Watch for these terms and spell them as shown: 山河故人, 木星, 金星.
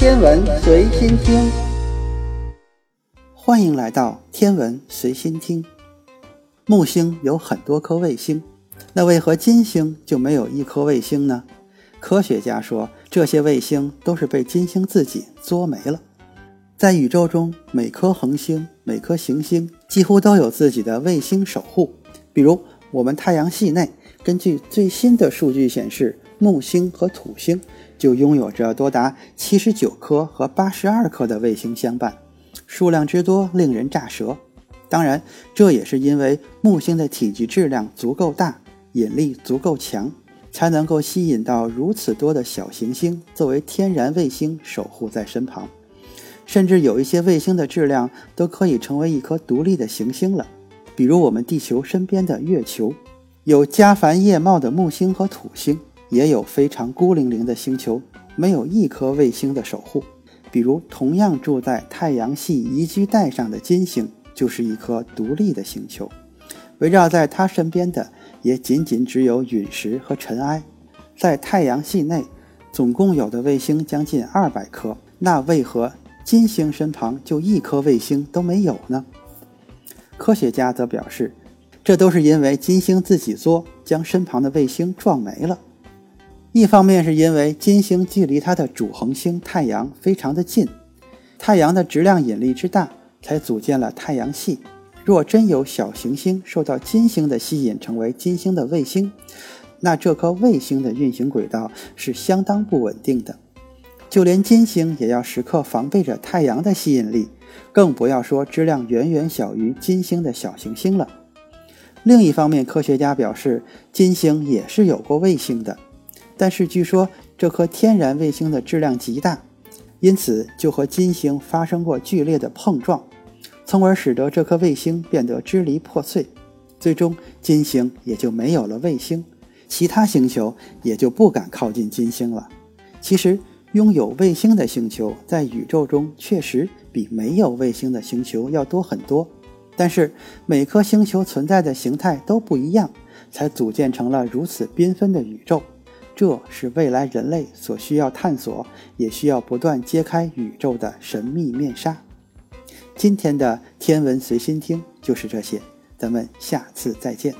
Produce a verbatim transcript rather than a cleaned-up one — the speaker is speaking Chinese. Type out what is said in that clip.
天文随心听，欢迎来到天文随心听。木星有很多颗卫星，那为何金星就没有一颗卫星呢？科学家说，这些卫星都是被金星自己作没了。在宇宙中，每颗恒星、每颗行星几乎都有自己的卫星守护。比如我们太阳系内，根据最新的数据显示，木星和土星就拥有着多达七十九颗和八十二颗的卫星相伴，数量之多令人咋舌。当然，这也是因为木星的体积质量足够大，引力足够强，才能够吸引到如此多的小行星作为天然卫星守护在身旁。甚至有一些卫星的质量都可以成为一颗独立的行星了，比如我们地球身边的月球，有家繁叶茂的木星和土星，也有非常孤零零的星球，没有一颗卫星的守护。比如同样住在太阳系宜居带上的金星，就是一颗独立的星球，围绕在它身边的也仅仅只有陨石和尘埃。在太阳系内，总共有的卫星将近二百颗，那为何金星身旁就一颗卫星都没有呢？科学家则表示，这都是因为金星自己作，将身旁的卫星撞没了。一方面是因为金星距离它的主恒星太阳非常的近，太阳的质量引力之大，才组建了太阳系。若真有小行星受到金星的吸引，成为金星的卫星，那这颗卫星的运行轨道是相当不稳定的。就连金星也要时刻防备着太阳的吸引力，更不要说质量远远小于金星的小行星了。另一方面，科学家表示，金星也是有过卫星的，但是据说这颗天然卫星的质量极大，因此就和金星发生过剧烈的碰撞，从而使得这颗卫星变得支离破碎，最终金星也就没有了卫星，其他星球也就不敢靠近金星了。其实拥有卫星的星球在宇宙中确实比没有卫星的星球要多很多，但是每颗星球存在的形态都不一样，才组建成了如此缤纷的宇宙。这是未来人类所需要探索，也需要不断揭开宇宙的神秘面纱。今天的天文随心听就是这些，咱们下次再见。